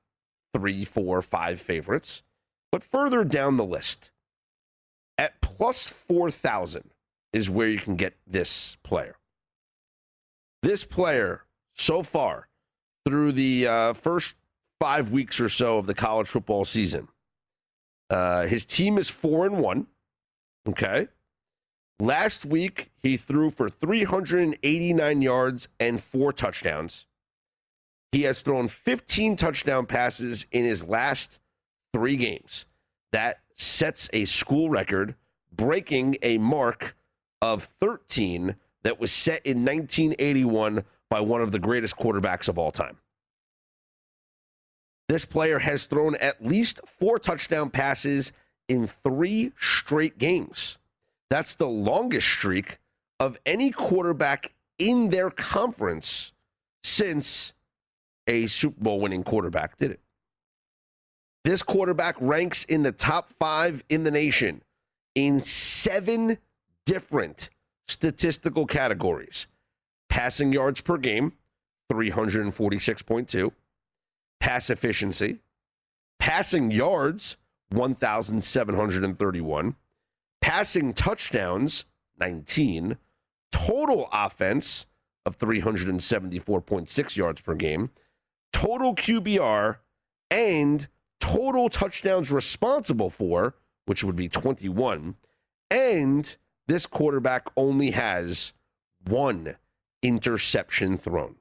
3, 4, 5 favorites, but further down the list. At plus 4,000 is where you can get this player. This player, so far, through the first 5 weeks or so of the college football season, his team is 4-1. Okay. Last week, he threw for 389 yards and 4 touchdowns. He has thrown 15 touchdown passes in his last 3 games. That sets a school record, breaking a mark of 13 that was set in 1981 by one of the greatest quarterbacks of all time. This player has thrown at least 4 touchdown passes in 3 straight games. That's the longest streak of any quarterback in their conference since a Super Bowl winning quarterback did it. This quarterback ranks in the top 5 in the nation in 7 different statistical categories. Passing yards per game, 346.2. Pass efficiency. Passing yards, 1,731. Passing touchdowns, 19. Total offense of 374.6 yards per game. Total QBR and total touchdowns responsible for, which would be 21. And this quarterback only has 1 interception thrown.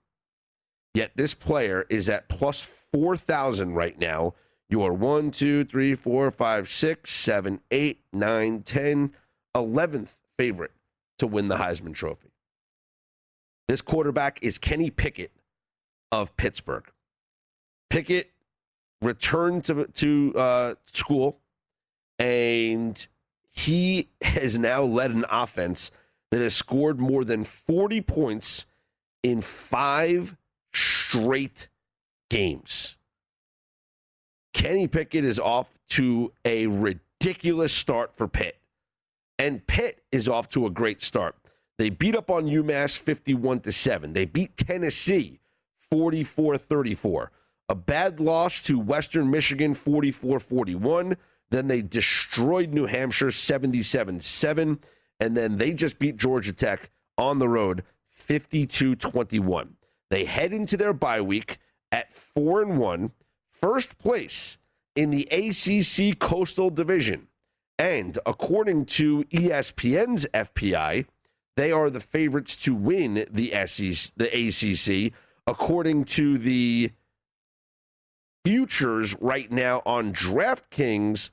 Yet this player is at plus 4,000 right now. You are 1, 2, 3, 4, 5, 6, 7, 8, 9, 10, 11th favorite to win the Heisman Trophy. This quarterback is Kenny Pickett of Pittsburgh. Pickett returned to school, and he has now led an offense that has scored more than 40 points in 5 straight games. Kenny Pickett is off to a ridiculous start for Pitt, and Pitt is off to a great start. They beat up on UMass 51-7. They beat Tennessee 44-34. A bad loss to Western Michigan 44-41. Then they destroyed New Hampshire 77-7. And then they just beat Georgia Tech on the road 52-21. They head into their bye week at 4-1, first place in the ACC Coastal Division. And according to ESPN's FPI, they are the favorites to win the ACC according to the futures right now on DraftKings.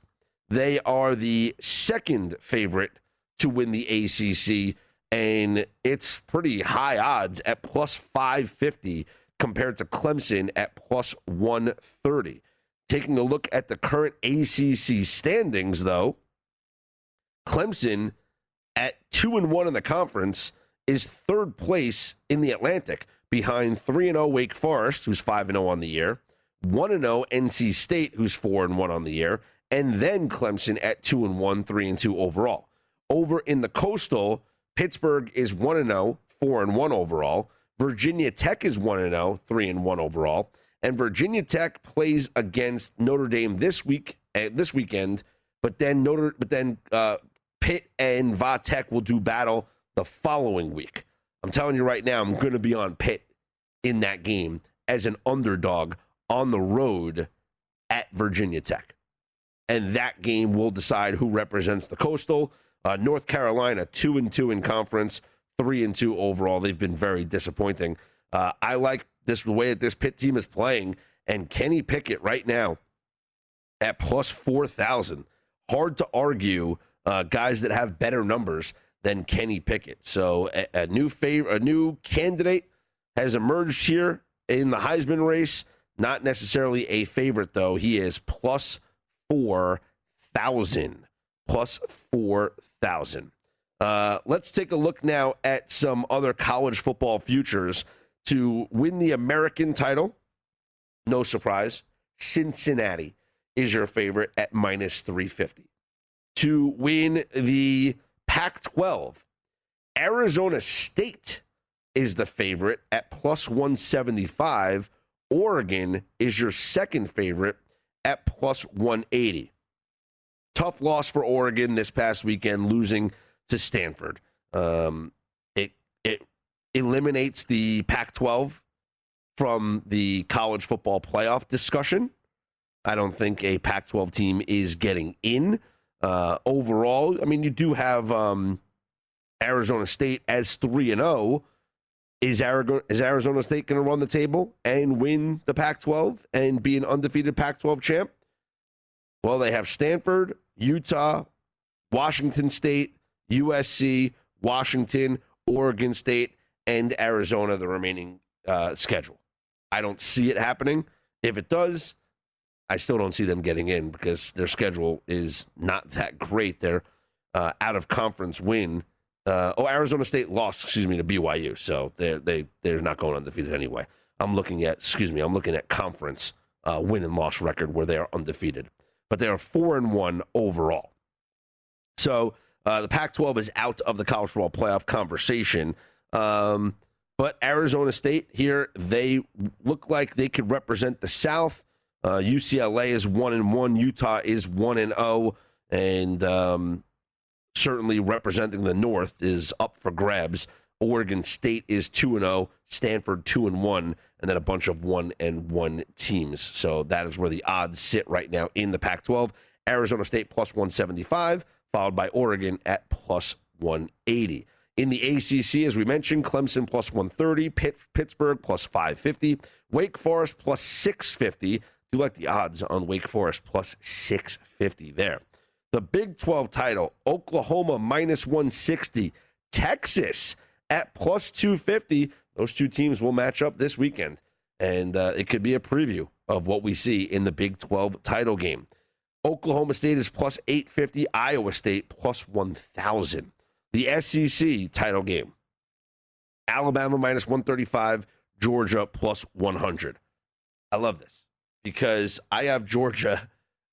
They are the second favorite to win the ACC, and it's pretty high odds at plus 550 compared to Clemson at plus 130. Taking a look at the current ACC standings, though, Clemson at 2-1 in the conference is third place in the Atlantic behind 3-0 Wake Forest, who's 5-0 on the year, 1-0 NC State, who's 4-1 on the year, and then Clemson at 2-1, 3-2 overall. Over in the Coastal, Pittsburgh is 1-0, 4-1 overall. Virginia Tech is 1-0, 3-1 overall. And Virginia Tech plays against Notre Dame this weekend, but then Pitt and Va Tech will do battle the following week. I'm telling you right now, I'm going to be on Pitt in that game as an underdog on the road at Virginia Tech. And that game will decide who represents the Coastal. North Carolina, 2-2 in conference, 3-2 overall. They've been very disappointing. I like the way that this Pitt team is playing. And Kenny Pickett right now at plus 4,000. Hard to argue guys that have better numbers than Kenny Pickett. So a new candidate has emerged here in the Heisman race. Not necessarily a favorite, though. He is plus 4,000. Plus 4,000. Let's take a look now at some other college football futures. To win the American title, no surprise, Cincinnati is your favorite at minus 350. To win the Pac-12, Arizona State is the favorite at plus 175. Oregon is your second favorite at plus 180. Tough loss for Oregon this past weekend, losing to Stanford. It eliminates the Pac-12 from the college football playoff discussion. I don't think a Pac-12 team is getting in overall. I mean, you do have Arizona State as 3-0. Is Arizona State going to run the table and win the Pac-12 and be an undefeated Pac-12 champ? Well, they have Stanford, Utah, Washington State, USC, Washington, Oregon State, and Arizona, the remaining schedule. I don't see it happening. If it does, I still don't see them getting in because their schedule is not that great. Their out-of-conference win. Arizona State lost, to BYU, so they're not going undefeated anyway. I'm looking at conference win and loss record where they are undefeated. But they are 4-1 overall. So the Pac-12 is out of the college football playoff conversation. But Arizona State here, they look like they could represent the South. UCLA is 1-1. Utah is 1-0. And certainly representing the North is up for grabs. Oregon State is 2-0. Stanford 2-1. And then a bunch of 1-1 teams. So that is where the odds sit right now in the Pac-12. Arizona State plus 175, followed by Oregon at plus 180. In the ACC, as we mentioned, Clemson plus 130, Pittsburgh plus 550, Wake Forest plus 650. Do you like the odds on Wake Forest plus 650 there? The Big 12 title, Oklahoma minus 160, Texas at plus 250. Those two teams will match up this weekend, and it could be a preview of what we see in the Big 12 title game. Oklahoma State is plus 850, Iowa State plus 1,000. The SEC title game, Alabama minus 135, Georgia plus 100. I love this because I have Georgia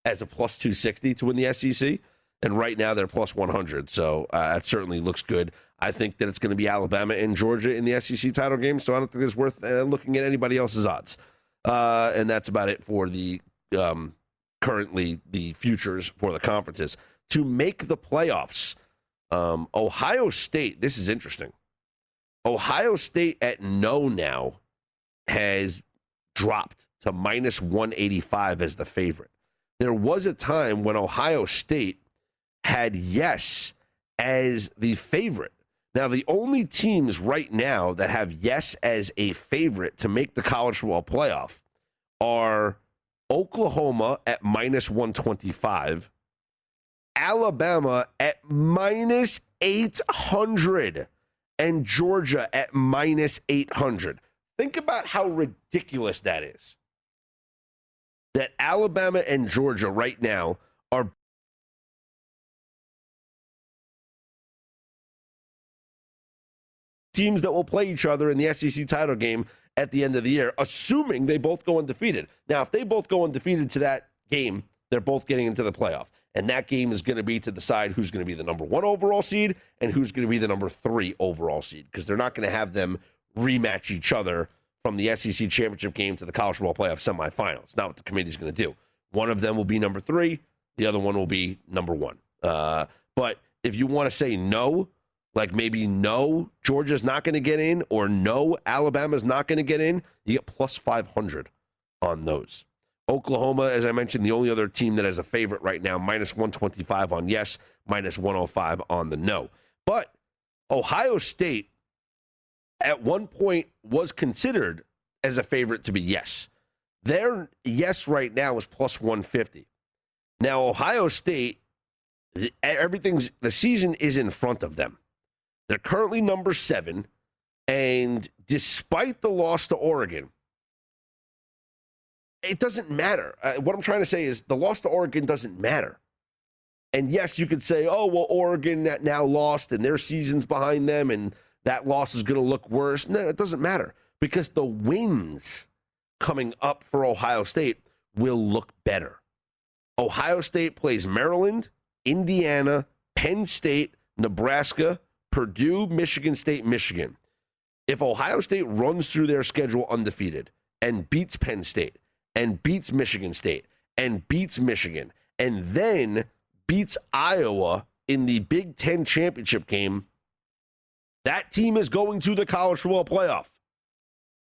as a plus 260 to win the SEC, and right now they're plus 100, so that certainly looks good. I think that it's going to be Alabama and Georgia in the SEC title game, so I don't think it's worth looking at anybody else's odds. And that's about it for the currently the futures for the conferences. To make the playoffs, Ohio State, this is interesting. Ohio State at no now has dropped to minus 185 as the favorite. There was a time when Ohio State had yes as the favorite. Now, the only teams right now that have yes as a favorite to make the college football playoff are Oklahoma at minus 125, Alabama at minus 800, and Georgia at minus 800. Think about how ridiculous that is. That Alabama and Georgia right now are teams that will play each other in the SEC title game at the end of the year, assuming they both go undefeated. Now, if they both go undefeated to that game, they're both getting into the playoff. And that game is going to be to decide who's going to be the number one overall seed and who's going to be the number three overall seed, because they're not going to have them rematch each other from the SEC championship game to the college football playoff semifinals. Not what the committee's going to do. One of them will be number three. The other one will be number one. But if you want to say no, like maybe no, Georgia's not going to get in, or no, Alabama's not going to get in, you get plus 500 on those. Oklahoma, as I mentioned, the only other team that has a favorite right now, minus 125 on yes, minus 105 on the no. But Ohio State at one point was considered as a favorite to be yes. Their yes right now is plus 150. Now, Ohio State, the season is in front of them. They're currently number 7, and despite the loss to Oregon, it doesn't matter. What I'm trying to say is the loss to Oregon doesn't matter. And yes, you could say, oh, well, Oregon that now lost and their season's behind them and that loss is going to look worse. No, it doesn't matter, because the wins coming up for Ohio State will look better. Ohio State plays Maryland, Indiana, Penn State, Nebraska, Purdue, Michigan State, Michigan. If Ohio State runs through their schedule undefeated and beats Penn State, and beats Michigan State, and beats Michigan, and then beats Iowa in the Big Ten championship game, that team is going to the college football playoff.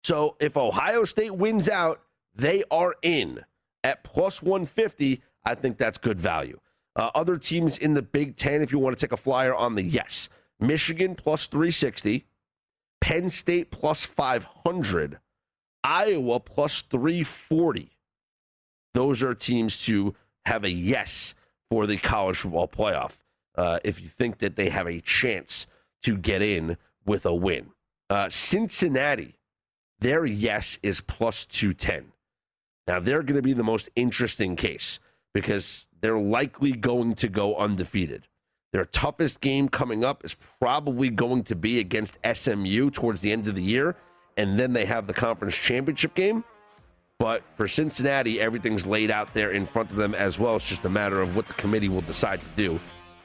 So if Ohio State wins out, they are in. At plus 150, I think that's good value. Other teams in the Big Ten, if you want to take a flyer on the yes, Michigan plus 360, Penn State plus 500, Iowa plus 340. Those are teams to have a yes for the college football playoff, if you think that they have a chance to get in with a win. Cincinnati, their yes is plus 210. Now, they're going to be the most interesting case because they're likely going to go undefeated. Their toughest game coming up is probably going to be against SMU towards the end of the year, and then they have the conference championship game. But for Cincinnati, everything's laid out there in front of them as well. It's just a matter of what the committee will decide to do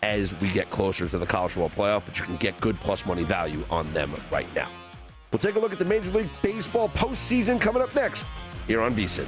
as we get closer to the college football playoff, but you can get good plus money value on them right now. We'll take a look at the Major League Baseball postseason coming up next here on VSiN.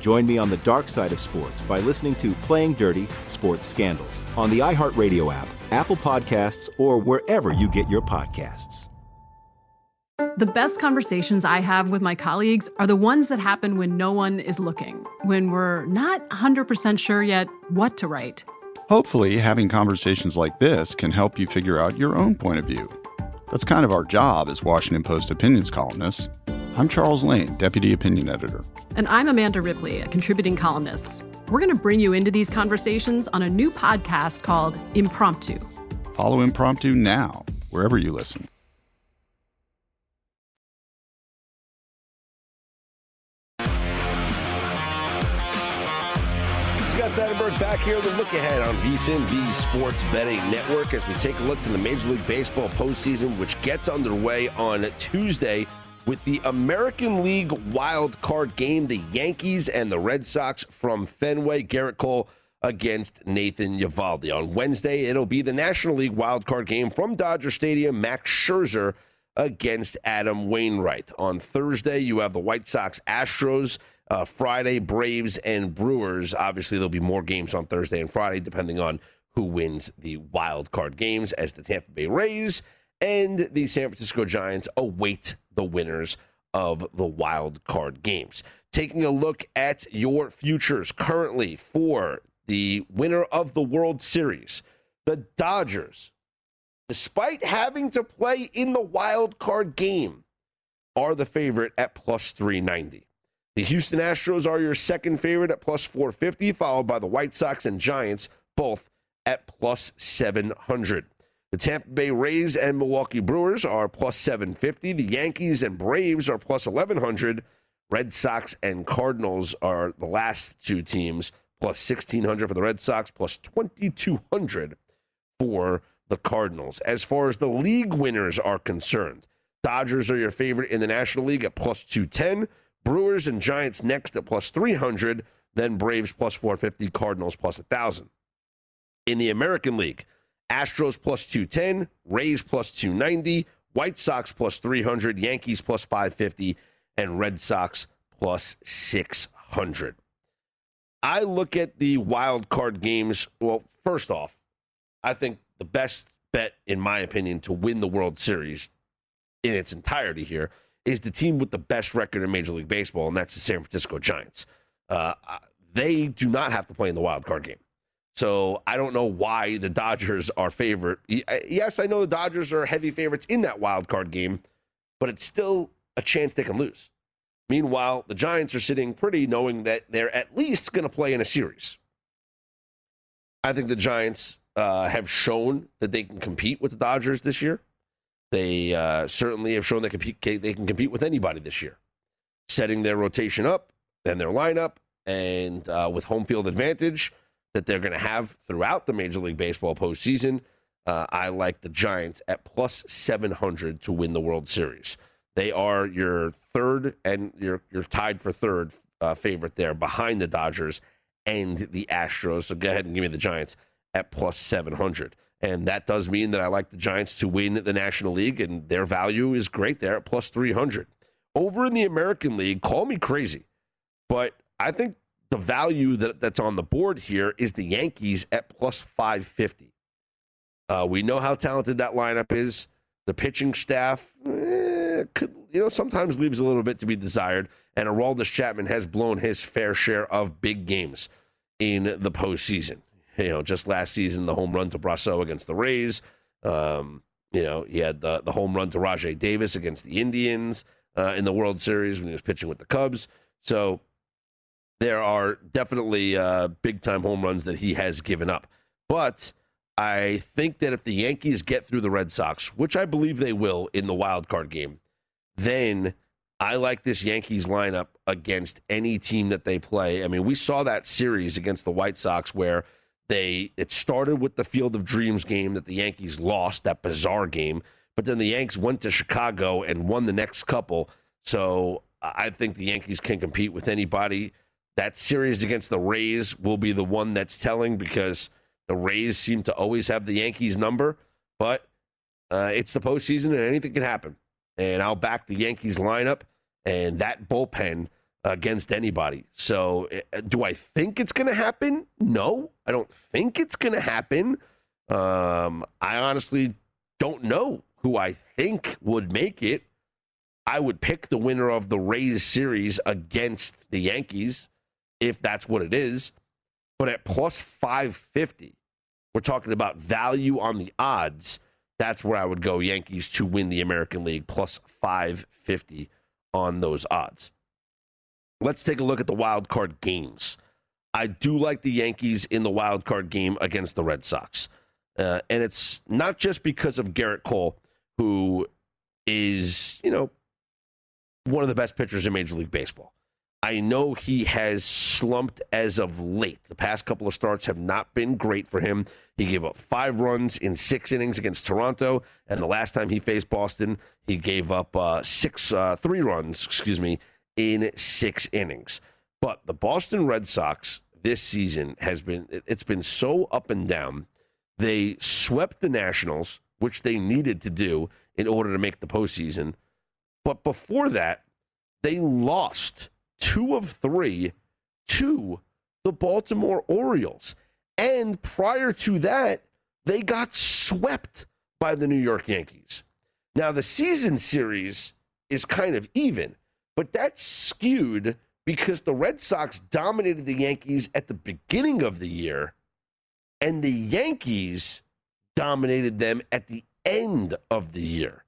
Join me on the dark side of sports by listening to Playing Dirty Sports Scandals on the iHeartRadio app, Apple Podcasts, or wherever you get your podcasts. The best conversations I have with my colleagues are the ones that happen when no one is looking, when we're not 100% sure yet what to write. Hopefully, having conversations like this can help you figure out your own point of view. That's kind of our job as Washington Post opinions columnists. I'm Charles Lane, Deputy Opinion Editor. And I'm Amanda Ripley, a contributing columnist. We're going to bring you into these conversations on a new podcast called Impromptu. Follow Impromptu now, wherever you listen. Scott Seidenberg back here with The Look Ahead on VSIN, the Sports Betting Network, as we take a look to the Major League Baseball postseason, which gets underway on Tuesday with the American League wild card game, the Yankees and the Red Sox from Fenway. Gerrit Cole against Nathan Eovaldi. On Wednesday, it'll be the National League wild card game from Dodger Stadium, Max Scherzer against Adam Wainwright. On Thursday, you have the White Sox, Astros. Friday, Braves and Brewers. Obviously, there'll be more games on Thursday and Friday, depending on who wins the wild card games, as the Tampa Bay Rays and the San Francisco Giants await the winners of the wild card games. Taking a look at your futures currently for the winner of the World Series, the Dodgers, despite having to play in the wild card game, are the favorite at plus 390. The Houston Astros are your second favorite at plus 450, followed by the White Sox and Giants, both at plus 700. The Tampa Bay Rays and Milwaukee Brewers are plus 750. The Yankees and Braves are plus 1,100. Red Sox and Cardinals are the last two teams, plus 1,600 for the Red Sox, plus 2,200 for the Cardinals. As far as the league winners are concerned, Dodgers are your favorite in the National League at plus 210. Brewers and Giants next at plus 300, then Braves plus 450, Cardinals plus 1,000. In the American League, Astros plus 210, Rays plus 290, White Sox plus 300, Yankees plus 550, and Red Sox plus 600. I look at the wild card games. Well, first off, I think the best bet, in my opinion, to win the World Series in its entirety here is the team with the best record in Major League Baseball, and that's the San Francisco Giants. They do not have to play in the wild card game. So I don't know why the Dodgers are favorite. Yes, I know the Dodgers are heavy favorites in that wild card game, but it's still a chance they can lose. Meanwhile, the Giants are sitting pretty knowing that they're at least going to play in a series. I think the Giants have shown that they can compete with the Dodgers this year. They certainly have shown they can compete with anybody this year, setting their rotation up and their lineup and with home field advantage that they're going to have throughout the Major League Baseball postseason. I like the Giants at plus 700 to win the World Series. They are your third and you're tied for third favorite there behind the Dodgers and the Astros. So go ahead and give me the Giants at plus 700. And that does mean that I like the Giants to win the National League, and their value is great there at plus 300. Over in the American League, call me crazy, but I think the value that's on the board here is the Yankees at plus 550. We know how talented that lineup is. The pitching staff sometimes leaves a little bit to be desired, and Aroldis Chapman has blown his fair share of big games in the postseason. Just last season, the home run to Brasso against the Rays. He had the home run to Rajai Davis against the Indians in the World Series when he was pitching with the Cubs. So there are definitely big-time home runs that he has given up. But I think that if the Yankees get through the Red Sox, which I believe they will in the wild card game, then I like this Yankees lineup against any team that they play. I mean, we saw that series against the White Sox where it started with the Field of Dreams game that the Yankees lost, that bizarre game, but then the Yanks went to Chicago and won the next couple. So I think the Yankees can compete with anybody. That series against the Rays will be the one that's telling, because the Rays seem to always have the Yankees number, but it's the postseason and anything can happen. And I'll back the Yankees lineup and that bullpen against anybody. So do I think it's going to happen? No, I don't think it's going to happen. I honestly don't know who I think would make it. I would pick the winner of the Rays series against the Yankees if that's what it is. But at plus 550, we're talking about value on the odds. That's where I would go Yankees to win the American League, plus 550 on those odds. Let's take a look at the wild card games. I do like the Yankees in the wild card game against the Red Sox. And it's not just because of Garrett Cole, who is, you know, one of the best pitchers in Major League Baseball. I know he has slumped as of late. The past couple of starts have not been great for him. He gave up 5 runs in 6 innings against Toronto, and the last time he faced Boston, he gave up 3 runs in 6 innings. But the Boston Red Sox this season it's been so up and down. They swept the Nationals, which they needed to do in order to make the postseason. But before that, they lost 2 of 3 to the Baltimore Orioles. And prior to that, they got swept by the New York Yankees. Now, the season series is kind of even, but that's skewed because the Red Sox dominated the Yankees at the beginning of the year, and the Yankees dominated them at the end of the year.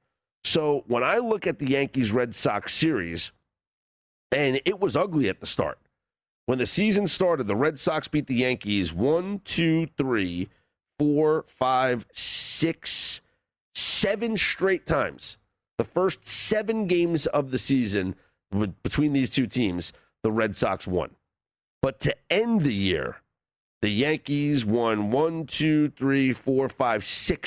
So when I look at the Yankees-Red Sox series, and it was ugly at the start. When the season started, the Red Sox beat the Yankees 7 straight times. The first 7 games of the season between these two teams, the Red Sox won. But to end the year, the Yankees won 6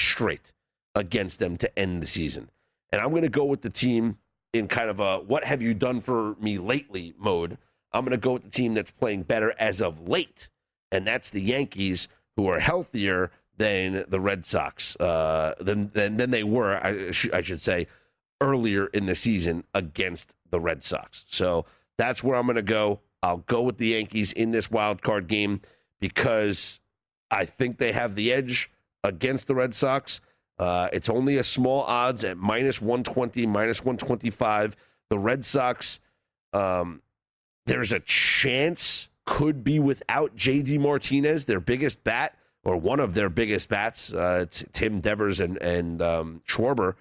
straight against them to end the season. And I'm going to go with the team in kind of a what have you done for me lately mode. I'm going to go with the team that's playing better as of late, and that's the Yankees, who are healthier than the Red Sox, than they were, I should say, earlier in the season against the Red Sox. So that's where I'm going to go. I'll go with the Yankees in this wild card game because I think they have the edge against the Red Sox. It's only a small odds at -120, -125. The Red Sox, there's a chance, could be without J.D. Martinez, their biggest bat, or one of their biggest bats. It's Tim Devers and Schwarber.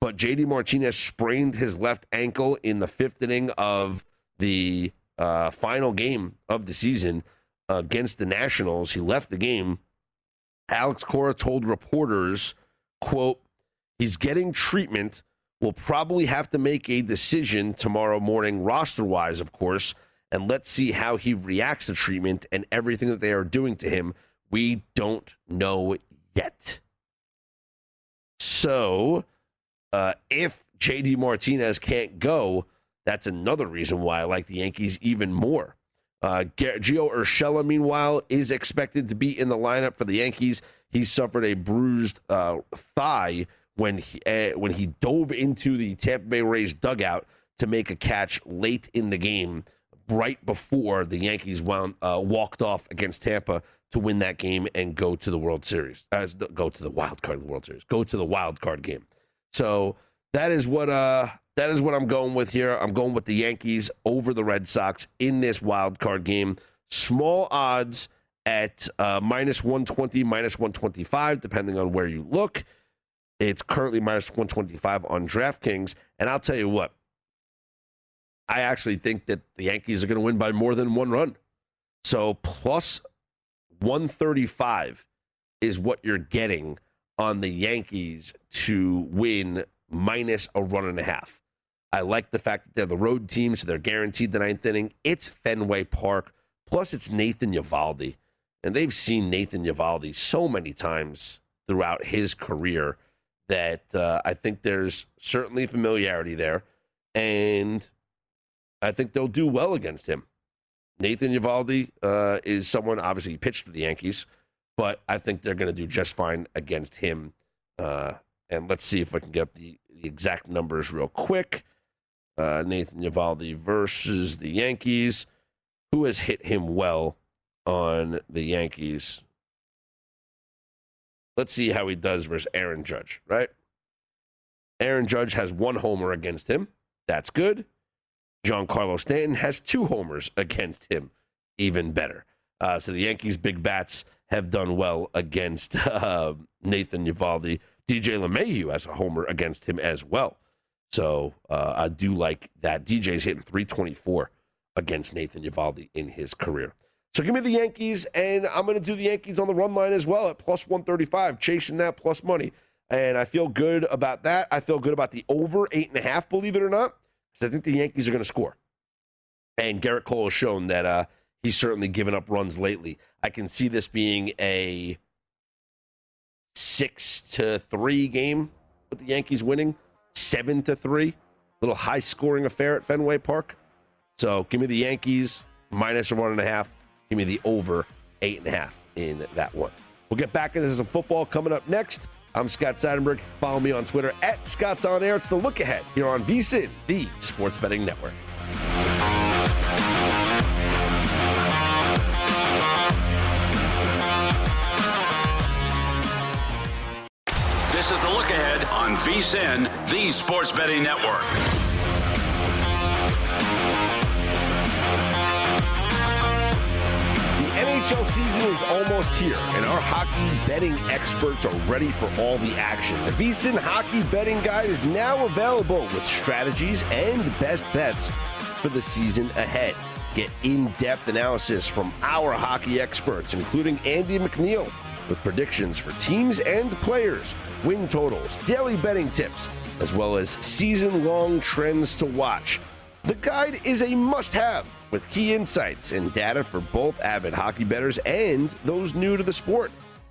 But J.D. Martinez sprained his left ankle in the 5th inning of the final game of the season against the Nationals. He left the game. Alex Cora told reporters, quote, "He's getting treatment. We'll probably have to make a decision tomorrow morning, roster-wise, of course, and let's see how he reacts to treatment and everything that they are doing to him. We don't know yet." So, if J.D. Martinez can't go, that's another reason why I like the Yankees even more. Gio Urshela, meanwhile, is expected to be in the lineup for the Yankees. He suffered a bruised thigh when he dove into the Tampa Bay Rays dugout to make a catch late in the game, right before the Yankees walked off against Tampa to win that game and go to the World Series. Go to the wild card game. So that is what I'm going with here. I'm going with the Yankees over the Red Sox in this wild card game. Small odds at -120, -125, depending on where you look. It's currently -125 on DraftKings. And I'll tell you what, I actually think that the Yankees are going to win by more than 1 run. So plus 135 is what you're getting on the Yankees to win minus a run and a half. I like the fact that they're the road team, so they're guaranteed the ninth inning. It's Fenway Park, plus it's Nathan Eovaldi. And they've seen Nathan Eovaldi so many times throughout his career that I think there's certainly familiarity there. And I think they'll do well against him. Nathan Eovaldi is someone, obviously, he pitched for the Yankees, but I think they're going to do just fine against him. And let's see if I can get the exact numbers real quick. Nathan Eovaldi versus the Yankees. Who has hit him well on the Yankees? Let's see how he does versus Aaron Judge, right? Aaron Judge has one homer against him. That's good. Giancarlo Stanton has two homers against him. Even better. So the Yankees' big bats have done well against Nathan Eovaldi. DJ LeMahieu has a homer against him as well. So I do like that. DJ's hitting 324 against Nathan Eovaldi in his career. So give me the Yankees, and I'm going to do the Yankees on the run line as well at plus 135, chasing that plus money. And I feel good about that. I feel good about the over 8.5, believe it or not, because I think the Yankees are going to score. And Garrett Cole has shown that he's certainly given up runs lately. I can see this being a 6-3 game with the Yankees winning, 7-3, little high-scoring affair at Fenway Park. So give me the Yankees, minus 1.5. Give me the over 8.5 in that one. We'll get back into some football coming up next. I'm Scott Seidenberg. Follow me on Twitter at Scott's On Air. It's The Look Ahead here on VSIN, the Sports Betting Network. This is The Look Ahead on VSIN, the Sports Betting Network. NHL season is almost here, and our hockey betting experts are ready for all the action. The VSiN Hockey Betting Guide is now available with strategies and best bets for the season ahead. Get in-depth analysis from our hockey experts, including Andy McNeil, with predictions for teams and players, win totals, daily betting tips, as well as season-long trends to watch. The guide is a must-have, with key insights and data for both avid hockey bettors and those new to the sport.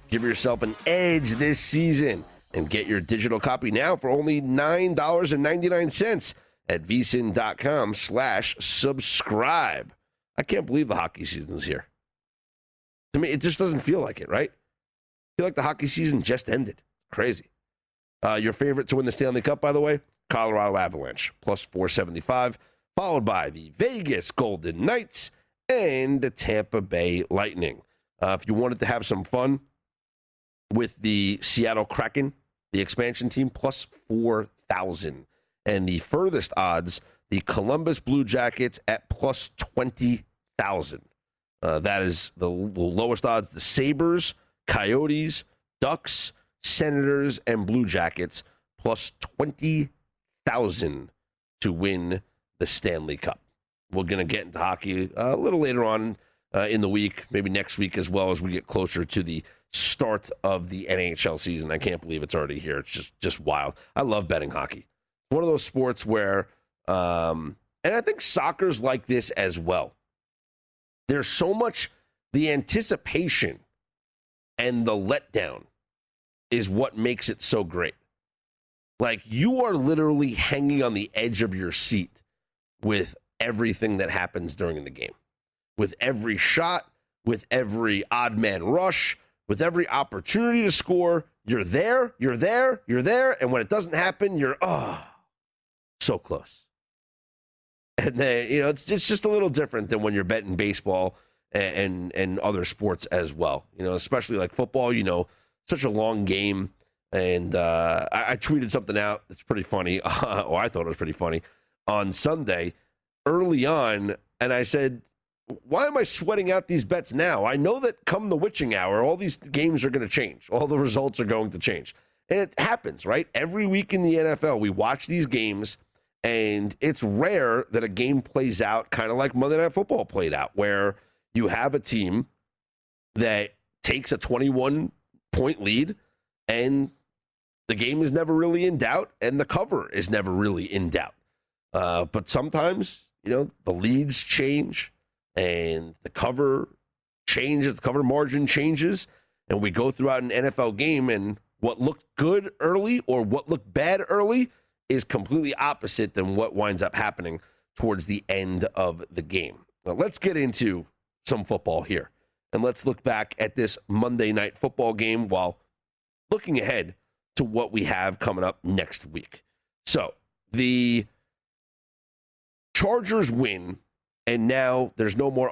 Give yourself an edge this season and get your digital copy now for only $9.99 at vsin.com/subscribe. I can't believe the hockey season's here. To me, it just doesn't feel like it, right? I feel like the hockey season just ended. Crazy. Your favorite to win the Stanley Cup, by the way, Colorado Avalanche, plus 475. Followed by the Vegas Golden Knights and the Tampa Bay Lightning. If you wanted to have some fun with the Seattle Kraken, the expansion team, plus 4,000. And the furthest odds, the Columbus Blue Jackets at plus 20,000. That is the lowest odds. The Sabres, Coyotes, Ducks, Senators, and Blue Jackets, plus 20,000 to win the Stanley Cup. We're going to get into hockey a little later on in the week, maybe next week as well, as we get closer to the start of the NHL season. I can't believe it's already here. It's just wild. I love betting hockey. One of those sports where, and I think soccer's like this as well. There's so much, the anticipation and the letdown is what makes it so great. Like, you are literally hanging on the edge of your seat with everything that happens during the game, with every shot, with every odd man rush, with every opportunity to score. You're there. And when it doesn't happen, you're, oh, so close. And then, you know, it's just a little different than when you're betting baseball and other sports as well. You know, especially like football, you know, such a long game. And I tweeted something out. It's pretty funny. Or I thought it was pretty funny. On Sunday, early on, and I said, why am I sweating out these bets now? I know that come the witching hour, all these games are going to change. All the results are going to change. And it happens, right? Every week in the NFL, we watch these games, and it's rare that a game plays out kind of like Monday Night Football played out, where you have a team that takes a 21 point lead, and the game is never really in doubt, and the cover is never really in doubt. But sometimes, you know, the leads change, and the cover changes, the cover margin changes, and we go throughout an NFL game, and what looked good early or what looked bad early is completely opposite than what winds up happening towards the end of the game. Now, let's get into some football here, and let's look back at this Monday Night Football game while looking ahead to what we have coming up next week. So the Chargers win, and now there's no more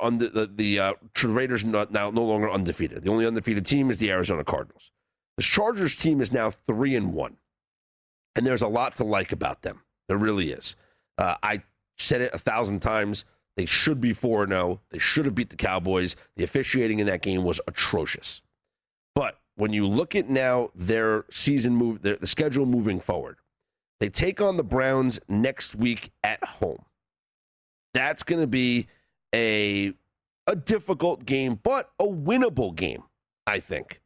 Raiders now no longer undefeated. The only undefeated team is the Arizona Cardinals. The Chargers team is now 3-1, and there's a lot to like about them. There really is. I said it 1,000 times. They should be 4-0. They should have beat the Cowboys. The officiating in that game was atrocious. But when you look at now their season move, the schedule moving forward, they take on the Browns next week at home. That's going to be a difficult game, but a winnable game, I think.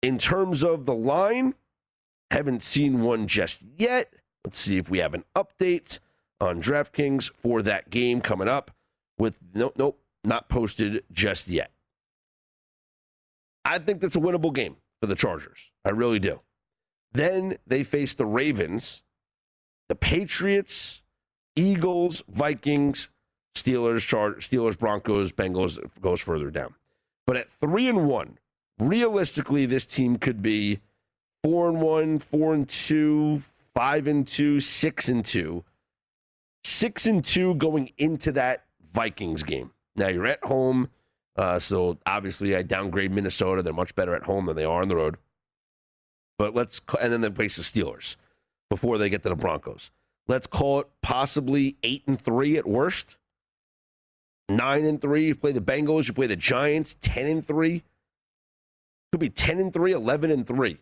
In terms of the line, haven't seen one just yet. Let's see if we have an update on DraftKings for that game coming up. With nope, not posted just yet. I think that's a winnable game for the Chargers. I really do. Then they face the Ravens, the Patriots, Eagles, Vikings, Steelers, Steelers, Broncos, Bengals. Goes further down, but at 3-1, realistically, this team could be 4-1, 4-2, 5-2, 6-2. 6-2 going into that Vikings game. Now you're at home, so obviously I downgrade Minnesota. They're much better at home than they are on the road. But and then they face the Steelers before they get to the Broncos. Let's call it possibly 8-3 at worst. 9-3. You play the Bengals. You play the Giants. 10-3. Could be 10-3, 11-3,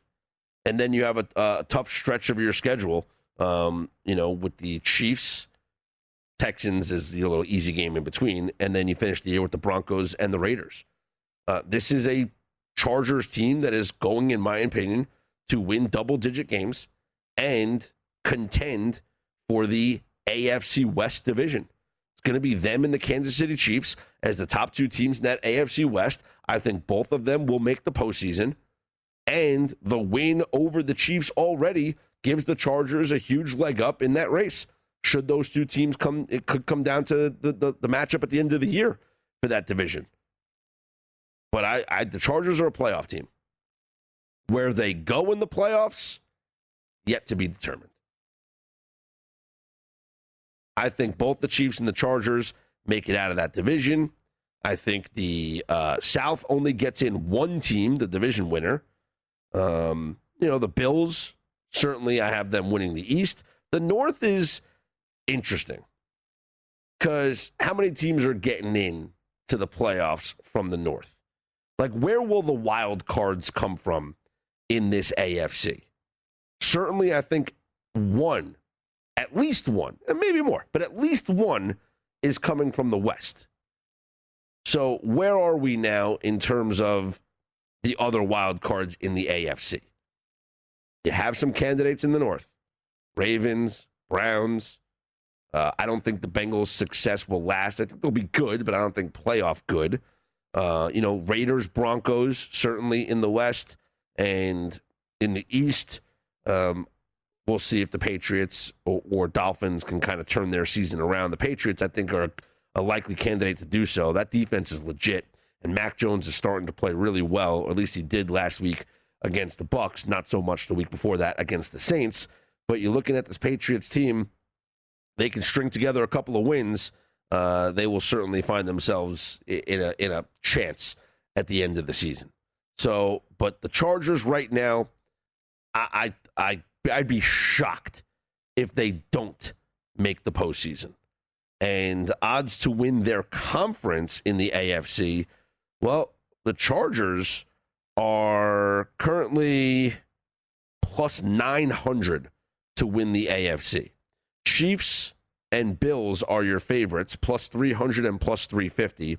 and then you have a tough stretch of your schedule. You know, with the Chiefs, Texans is your little easy game in between, and then you finish the year with the Broncos and the Raiders. This is a Chargers team that is going, in my opinion, to win double-digit games and contend for the AFC West division. It's going to be them and the Kansas City Chiefs as the top two teams in that AFC West. I think both of them will make the postseason, and the win over the Chiefs already gives the Chargers a huge leg up in that race. Should those two teams come, it could come down to the matchup at the end of the year for that division. But the Chargers are a playoff team. Where they go in the playoffs, yet to be determined. I think both the Chiefs and the Chargers make it out of that division. I think the South only gets in one team, the division winner. You know, the Bills, certainly I have them winning the East. The North is interesting because how many teams are getting in to the playoffs from the North? Like, where will the wild cards come from in this AFC? Certainly, I think one, at least one, and maybe more, but at least one is coming from the West. So where are we now in terms of the other wild cards in the AFC? You have some candidates in the North. Ravens, Browns. I don't think the Bengals' success will last. I think they'll be good, but I don't think playoff good. You know, Raiders, Broncos, certainly in the West. And in the East, we'll see if the Patriots or Dolphins can kind of turn their season around. The Patriots, I think, are a likely candidate to do so. That defense is legit, and Mac Jones is starting to play really well, or at least he did last week against the Bucs, not so much the week before that against the Saints. But you're looking at this Patriots team, they can string together a couple of wins. They will certainly find themselves in a chance at the end of the season. So, but the Chargers right now, I'd be shocked if they don't make the postseason. And odds to win their conference in the AFC, well, the Chargers are currently plus 900 to win the AFC. Chiefs and Bills are your favorites, plus 300 and plus 350.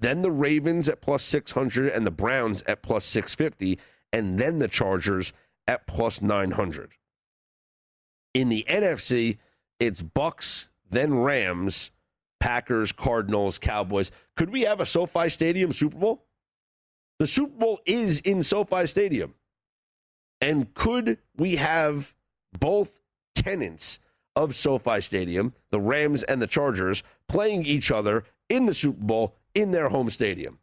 then the Ravens at plus 600 and the Browns at plus 650, and then the Chargers at plus 900. In the NFC, it's Bucks, then Rams, Packers, Cardinals, Cowboys. Could we have a SoFi Stadium Super Bowl? The Super Bowl is in SoFi Stadium. And could we have both tenants of SoFi Stadium, the Rams and the Chargers, playing each other in the Super Bowl in their home stadium?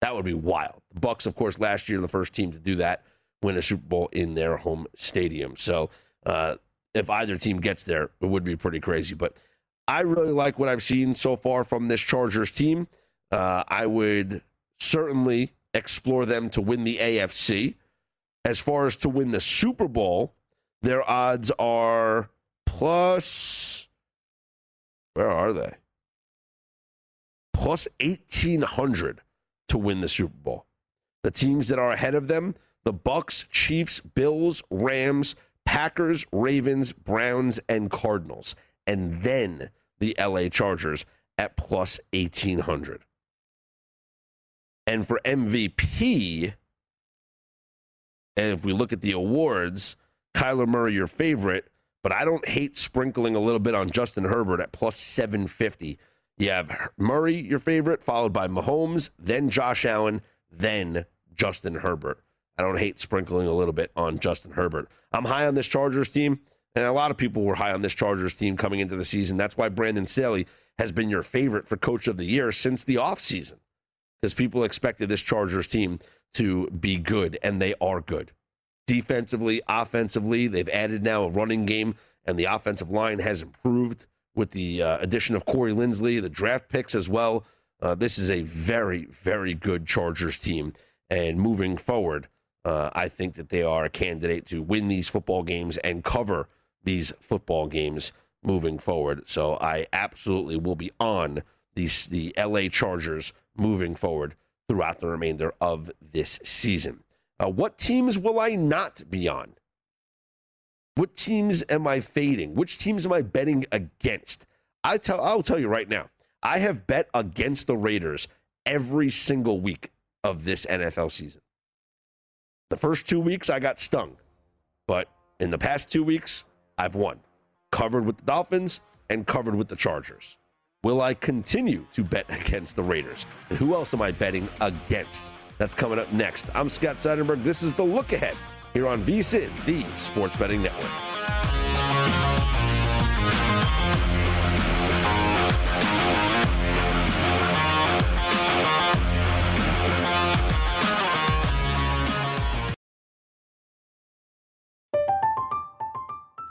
That would be wild. The Bucs, of course, last year, the first team to do that, win a Super Bowl in their home stadium. So if either team gets there, it would be pretty crazy. But I really like what I've seen so far from this Chargers team. I would certainly explore them to win the AFC. As far as to win the Super Bowl, their odds are plus, where are they? Plus 1,800 to win the Super Bowl. The teams that are ahead of them, the Bucs, Chiefs, Bills, Rams, Packers, Ravens, Browns, and Cardinals. And then the LA Chargers at plus 1,800. And for MVP, and if we look at the awards, Kyler Murray, your favorite, but I don't hate sprinkling a little bit on Justin Herbert at plus 750. You have Murray, your favorite, followed by Mahomes, then Josh Allen, then Justin Herbert. I don't hate sprinkling a little bit on Justin Herbert. I'm high on this Chargers team, and a lot of people were high on this Chargers team coming into the season. That's why Brandon Staley has been your favorite for Coach of the Year since the offseason, because people expected this Chargers team to be good, and they are good. Defensively, offensively, they've added now a running game, and the offensive line has improved with the addition of Corey Lindsley, the draft picks as well. This is a very, very good Chargers team, and moving forward, I think that they are a candidate to win these football games and cover these football games moving forward. So I absolutely will be on the LA Chargers moving forward throughout the remainder of this season. What teams will I not be on? What teams am I fading? Which teams am I betting against? I'll tell you right now, I have bet against the Raiders every single week of this NFL season. The first 2 weeks, I got stung. But in the past 2 weeks, I've won. Covered with the Dolphins and covered with the Chargers. Will I continue to bet against the Raiders? And who else am I betting against? That's coming up next. I'm Scott Seidenberg. This is The Look Ahead here on VSIN, the Sports Betting Network.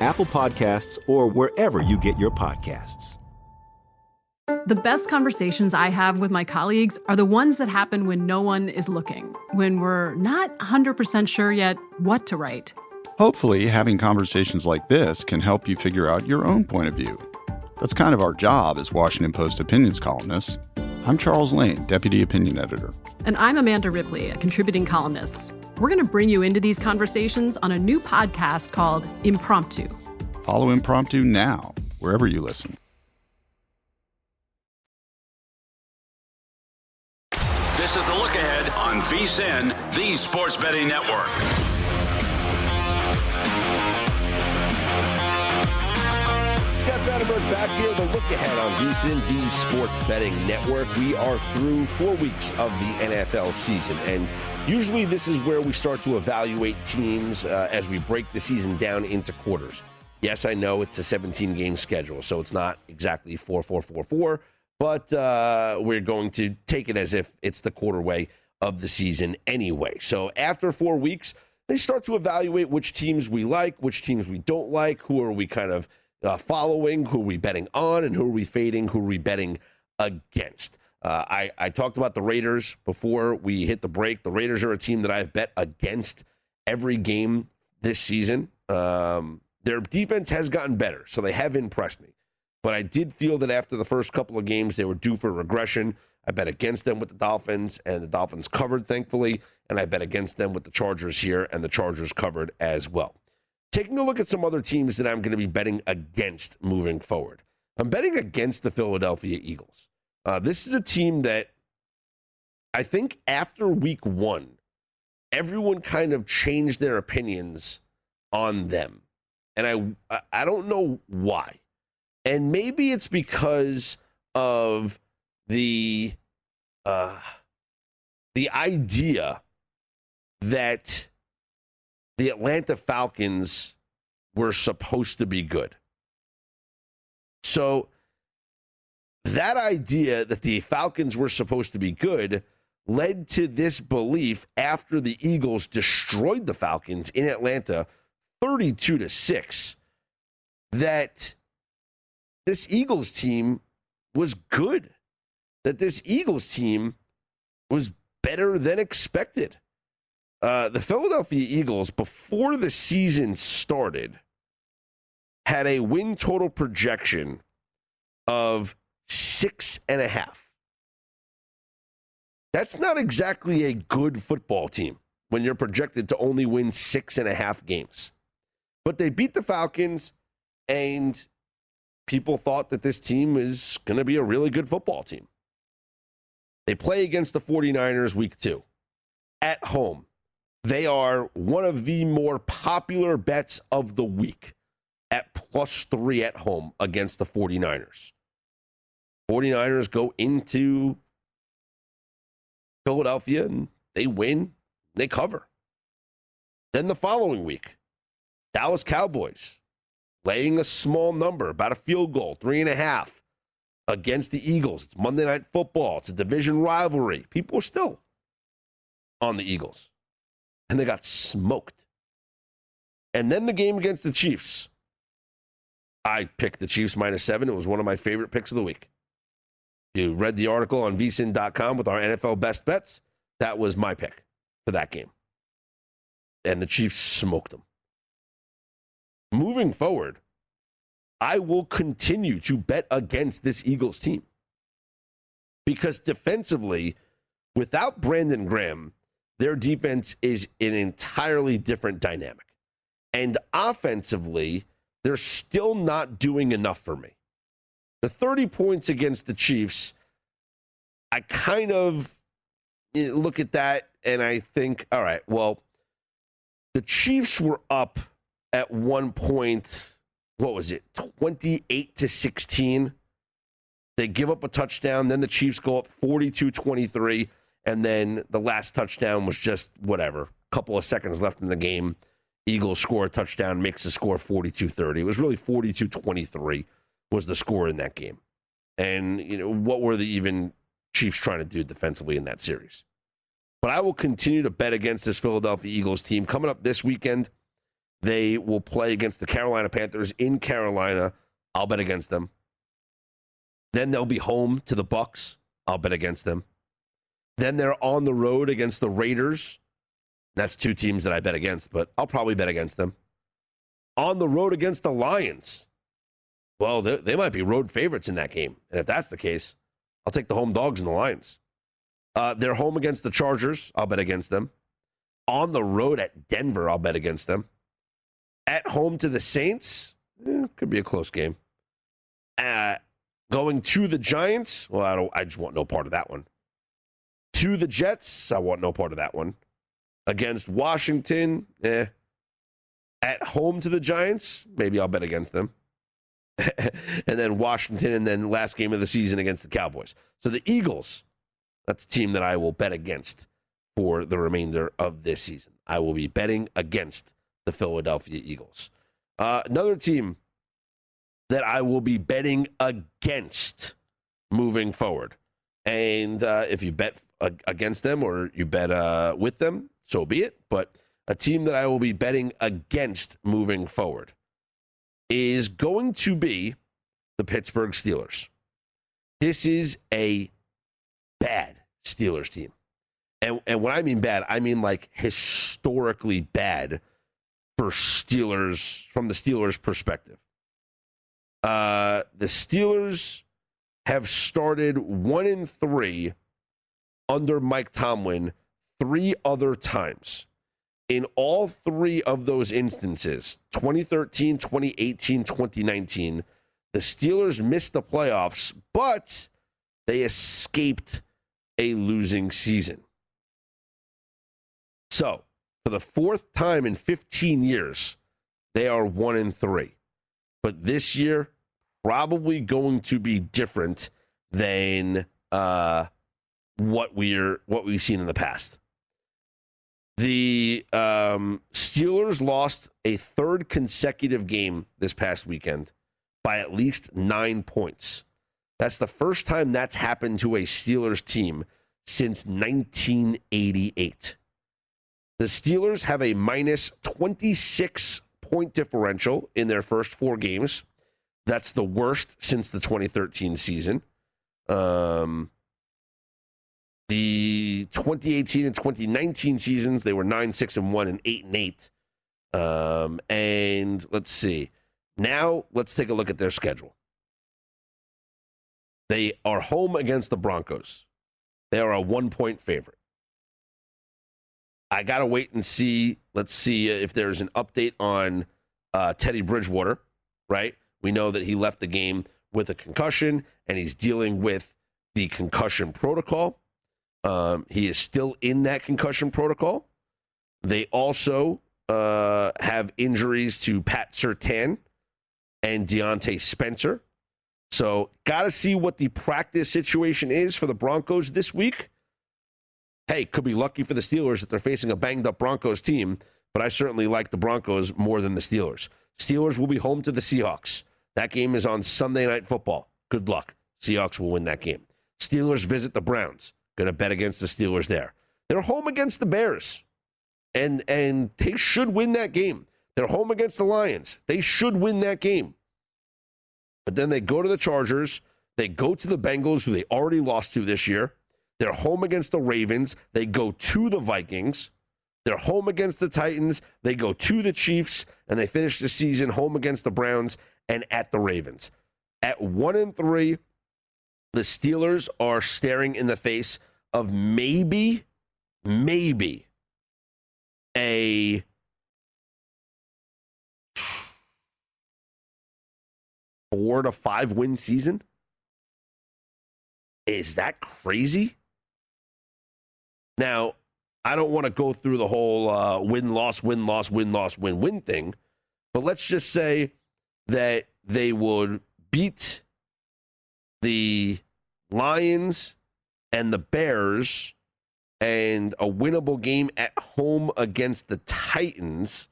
Apple Podcasts, or wherever you get your podcasts. The best conversations I have with my colleagues are the ones that happen when no one is looking, when we're not 100% sure yet what to write. Hopefully, having conversations like this can help you figure out your own point of view. That's kind of our job as Washington Post opinions columnists. I'm Charles Lane, Deputy Opinion Editor. And I'm Amanda Ripley, a contributing columnist. We're going to bring you into these conversations on a new podcast called Impromptu. Follow Impromptu now, wherever you listen. This is The Look Ahead on VSIN, the Sports Betting Network. Scott Seidenberg back here, The Look Ahead on VSIN, the Sports Betting Network. We are through 4 weeks of the NFL season, and usually this is where we start to evaluate teams as we break the season down into quarters. Yes, I know it's a 17-game schedule, so it's not exactly 4-4-4-4. But we're going to take it as if it's the quarterway of the season anyway. So after 4 weeks, they start to evaluate which teams we like, which teams we don't like, who are we kind of following, who are we betting on, and who are we fading, who are we betting against. I talked about the Raiders before we hit the break. The Raiders are a team that I've bet against every game this season. Their defense has gotten better, so they have impressed me. But I did feel that after the first couple of games, they were due for regression. I bet against them with the Dolphins, and the Dolphins covered, thankfully. And I bet against them with the Chargers here, and the Chargers covered as well. Taking a look at some other teams that I'm going to be betting against moving forward. I'm betting against the Philadelphia Eagles. This is a team that I think after week 1, everyone kind of changed their opinions on them. And I don't know why. And maybe it's because of the idea that the Atlanta Falcons were supposed to be good. So that idea that the Falcons were supposed to be good led to this belief after the Eagles destroyed the Falcons in Atlanta 32-6 that this Eagles team was good, that this Eagles team was better than expected. The Philadelphia Eagles, before the season started, had a win total projection of 6.5. That's not exactly a good football team when you're projected to only win 6.5 games. But they beat the Falcons, and people thought that this team is going to be a really good football team. They play against the 49ers week 2 at home. They are one of the more popular bets of the week at +3 at home against the 49ers. 49ers go into Philadelphia and they win, they cover. Then the following week, Dallas Cowboys, laying a small number, about a field goal, 3.5 against the Eagles. It's Monday Night Football. It's a division rivalry. People are still on the Eagles. And they got smoked. And then the game against the Chiefs. I picked the Chiefs -7. It was one of my favorite picks of the week. If you read the article on vsin.com with our NFL best bets, that was my pick for that game. And the Chiefs smoked them. Moving forward, I will continue to bet against this Eagles team because defensively, without Brandon Graham, their defense is an entirely different dynamic. And offensively, they're still not doing enough for me. The 30 points against the Chiefs, I kind of look at that and I think, all right, well, the Chiefs were up at one point, what was it, 28-16. They give up a touchdown, then the Chiefs go up 42-23, and then the last touchdown was just whatever, a couple of seconds left in the game. Eagles score a touchdown, makes the score 42-30. It was really 42-23 was the score in that game. And, you know, what were the even Chiefs trying to do defensively in that series? But I will continue to bet against this Philadelphia Eagles team. Coming up this weekend, they will play against the Carolina Panthers in Carolina. I'll bet against them. Then they'll be home to the Bucs. I'll bet against them. Then they're on the road against the Raiders. That's two teams that I bet against, but I'll probably bet against them. On the road against the Lions. Well, they might be road favorites in that game. And if that's the case, I'll take the home dogs and the Lions. They're home against the Chargers. I'll bet against them. On the road at Denver, I'll bet against them. At home to the Saints, could be a close game. Going to the Giants, well, I just want no part of that one. To the Jets, I want no part of that one. Against Washington, At home to the Giants, maybe I'll bet against them. And then Washington, and then last game of the season against the Cowboys. So the Eagles, that's a team that I will bet against for the remainder of this season. I will be betting against the Philadelphia Eagles. Another team that I will be betting against moving forward. And if you bet against them or you bet with them, so be it. But a team that I will be betting against moving forward is going to be the Pittsburgh Steelers. This is a bad Steelers team. And when I mean bad, I mean like historically bad for Steelers, from the Steelers' perspective. The Steelers have started 1-3 under Mike Tomlin 3 other times. In all 3 of those instances, 2013, 2018, 2019, the Steelers missed the playoffs, but they escaped a losing season. So, for the 4th time in 15 years, they are 1-3. But this year, probably going to be different than what we've seen in the past. The Steelers lost a 3rd consecutive game this past weekend by at least 9 points. That's the first time that's happened to a Steelers team since 1988. The Steelers have a minus 26 point differential in their first 4 games. That's the worst since the 2013 season. The 2018 and 2019 seasons, they were 9-6-1 and 8-8. And let's see. Now let's take a look at their schedule. They are home against the Broncos. They are a 1-point favorite. I got to wait and see. Let's see if there's an update on Teddy Bridgewater, right? We know that he left the game with a concussion, and he's dealing with the concussion protocol. He is still in that concussion protocol. They also have injuries to Pat Surtain and Deontay Spencer. So got to see what the practice situation is for the Broncos this week. Hey, could be lucky for the Steelers that they're facing a banged-up Broncos team, but I certainly like the Broncos more than the Steelers. Steelers will be home to the Seahawks. That game is on Sunday Night Football. Good luck. Seahawks will win that game. Steelers visit the Browns. Going to bet against the Steelers there. They're home against the Bears, and they should win that game. They're home against the Lions. They should win that game. But then they go to the Chargers. They go to the Bengals, who they already lost to this year. They're home against the Ravens. They go to the Vikings. They're home against the Titans. They go to the Chiefs, and they finish the season home against the Browns and at the Ravens. At 1-3, the Steelers are staring in the face of maybe a four to 5 win season. Is that crazy? Now, I don't want to go through the whole win-loss thing, but let's just say that they would beat the Lions and the Bears, and a winnable game at home against the Titans.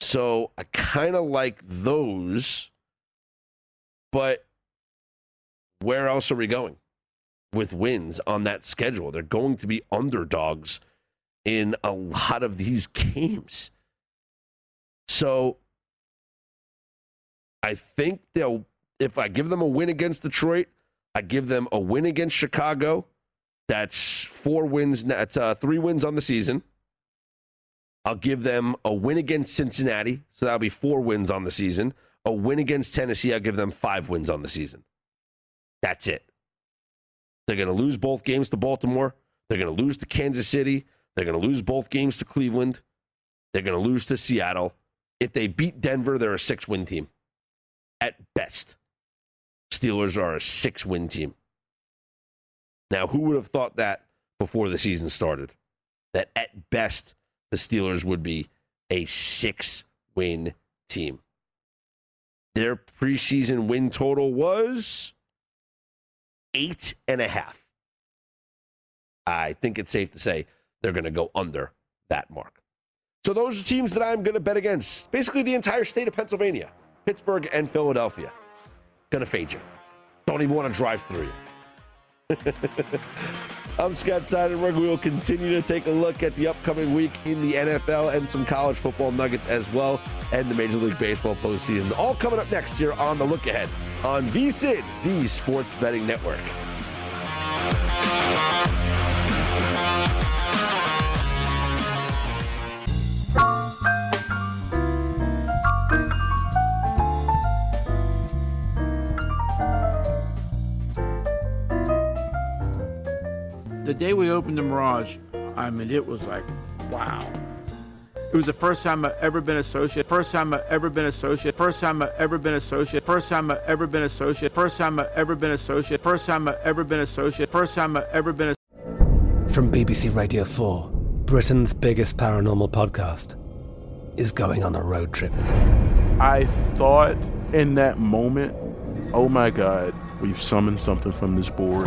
So I kind of like those, but where else are we going with wins on that schedule? They're going to be underdogs in a lot of these games. So I think if I give them a win against Detroit, I give them a win against Chicago. That's 4 wins. That's 3 wins on the season. I'll give them a win against Cincinnati. So that'll be 4 wins on the season. A win against Tennessee. I'll give them 5 wins on the season. That's it. They're going to lose both games to Baltimore. They're going to lose to Kansas City. They're going to lose both games to Cleveland. They're going to lose to Seattle. If they beat Denver, they're a 6-win team. At best. Steelers are a 6-win team. Now, who would have thought that before the season started? That at best, the Steelers would be a 6-win team. Their preseason win total was 8.5. I think it's safe to say they're going to go under that mark. So those are teams that I'm going to bet against. Basically the entire state of Pennsylvania, Pittsburgh and Philadelphia. Going to fade you. Don't even want to drive through you. I'm Scott Seidenberg. We will continue to take a look at the upcoming week in the NFL and some college football nuggets as well, and the Major League Baseball postseason. All coming up next here on The Look Ahead on VSIN, the Sports Betting Network. The day we opened the Mirage, I mean, it was like, wow. It was the first time I've ever been associate. First time I've ever been associate. First time I've ever been associate. First time I've ever been associate. First time I've ever been associate. First time I've ever been associate. First time I've ever been associate. From BBC Radio 4, Britain's biggest paranormal podcast is going on a road trip. I thought in that moment, oh my God, we've summoned something from this board.